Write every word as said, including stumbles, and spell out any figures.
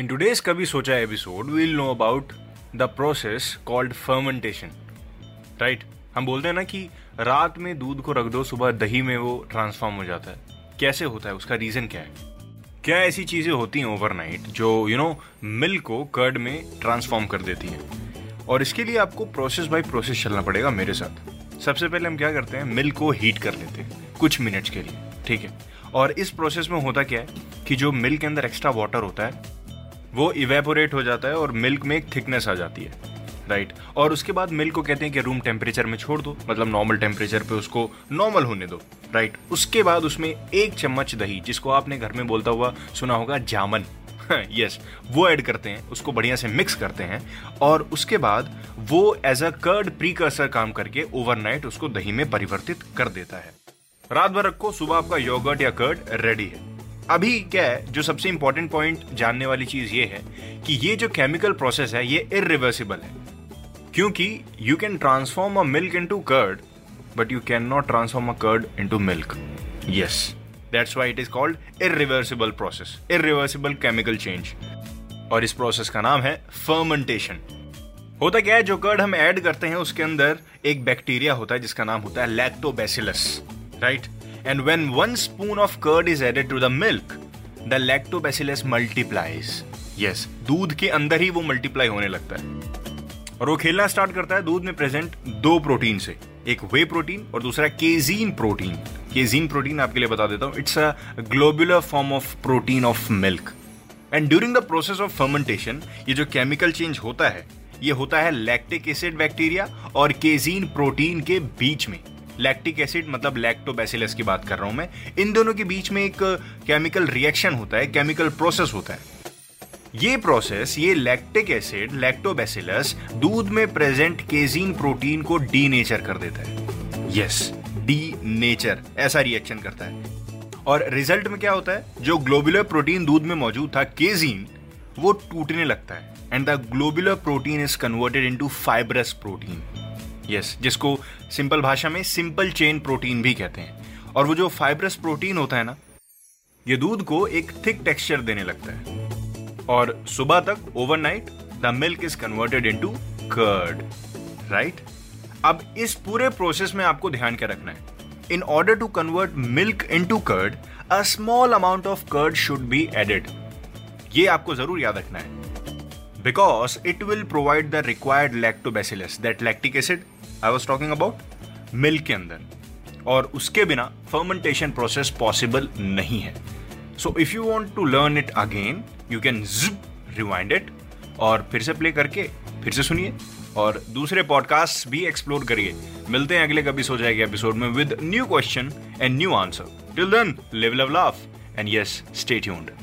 In today's कभी सोचा episode we'll know about the process called fermentation, right? हम बोलते हैं ना कि रात में दूध को रख दो, सुबह दही में वो ट्रांसफॉर्म हो जाता है। कैसे होता है, उसका रीजन क्या है? क्या ऐसी चीजें होती हैं ओवरनाइट जो यू नो मिल्क को कर्ड में ट्रांसफॉर्म कर देती हैं? और इसके लिए आपको प्रोसेस बाय प्रोसेस चलना पड़ेगा मेरे साथ। सबसे पहले हम क्या करते हैं, मिल्क को हीट कर लेते हैं कुछ मिनट्स के लिए, ठीक है? और इस प्रोसेस में होता क्या है कि जो मिल्क के अंदर एक्स्ट्रा वाटर होता है वो इवेपोरेट हो जाता है और मिल्क में एक थिकनेस आ जाती है, राइट? और उसके बाद मिल्क को कहते हैं कि रूम टेम्परेचर में छोड़ दो, मतलब नॉर्मल टेम्परेचर पे उसको नॉर्मल होने दो, राइट? उसके बाद उसमें एक चम्मच दही, जिसको आपने घर में बोलता हुआ सुना होगा जामन, यस, वो ऐड करते हैं, उसको बढ़िया से मिक्स करते हैं और उसके बाद वो एज अ कर्ड प्रीकर्सर काम करके ओवरनाइट उसको दही में परिवर्तित कर देता है। रात भर रखो, सुबह आपका योगर्ट या कर्ड रेडी है। अभी क्या है, जो सबसे इंपॉर्टेंट पॉइंट जानने वाली चीज ये है कि ये जो केमिकल प्रोसेस है ये इरिवर्सिबल है, क्योंकि you can transform a milk into curd but you can not transform a curd into milk. Yes, that's why it is called irreversible process, irreversible chemical change, और इस प्रोसेस का नाम है fermentation. होता क्या है, जो कर्ड हम ऐड करते हैं उसके अंदर एक बैक्टीरिया होता है जिसका नाम होता है lactobacillus, right? And when one spoon of curd is added to the milk, the lactobacillus multiplies. Yes, दूध के अंदर ही वो मल्टीप्लाई होने लगता है और वो खेलना स्टार्ट करता है दूध में प्रेजेंट दो प्रोटीन से, एक वे प्रोटीन और दूसरा केजीन प्रोटीन। केजीन प्रोटीन आपके लिए बता देता हूँ, it's a globular form of protein of milk. And during the process of fermentation ये जो केमिकल चेंज होता है ये होता है लैक्टिक एसिड बैक्टीरिया और केजीन प्रोटीन के बीच में। लैक्टिक एसिड मतलब लैक्टोबैसिलस की बात कर रहा हूं मैं। इन दोनों के बीच में एक केमिकल रिएक्शन होता है, केमिकल प्रोसेस होता है। ये प्रोसेस, ये लैक्टिक एसिड लैक्टोबैसिलस दूध में प्रेजेंट केजीन प्रोटीन को डीनेचर कर देता है। यस, डीनेचर, ऐसा रिएक्शन करता है और रिजल्ट में क्या होता है, जो ग्लोबुलर प्रोटीन दूध में मौजूद था केजीन, वो टूटने लगता है and the globular protein is converted into fibrous protein. Yes, जिसको सिंपल भाषा में सिंपल चेन प्रोटीन भी कहते हैं। और वो जो फाइब्रस प्रोटीन होता है ना, ये दूध को एक थिक टेक्सचर देने लगता है और सुबह तक overnight the milk is converted into curd, right? अब इस पूरे प्रोसेस में आपको ध्यान क्या रखना है, in order to convert milk into curd a small amount of curd should be added. ये आपको जरूर याद रखना है because it will provide the required lactobacillus, that lactic acid I was talking about, milk के अंदर, और उसके बिना fermentation process possible नहीं है। So if you want to learn it again, you can zip, rewind it और फिर से play करके फिर से सुनिए और दूसरे podcasts भी explore करिए। मिलते हैं अगले कभी सो जाएगा एपिसोड में with new question and new answer. Till then, live, love, laugh and yes, stay tuned.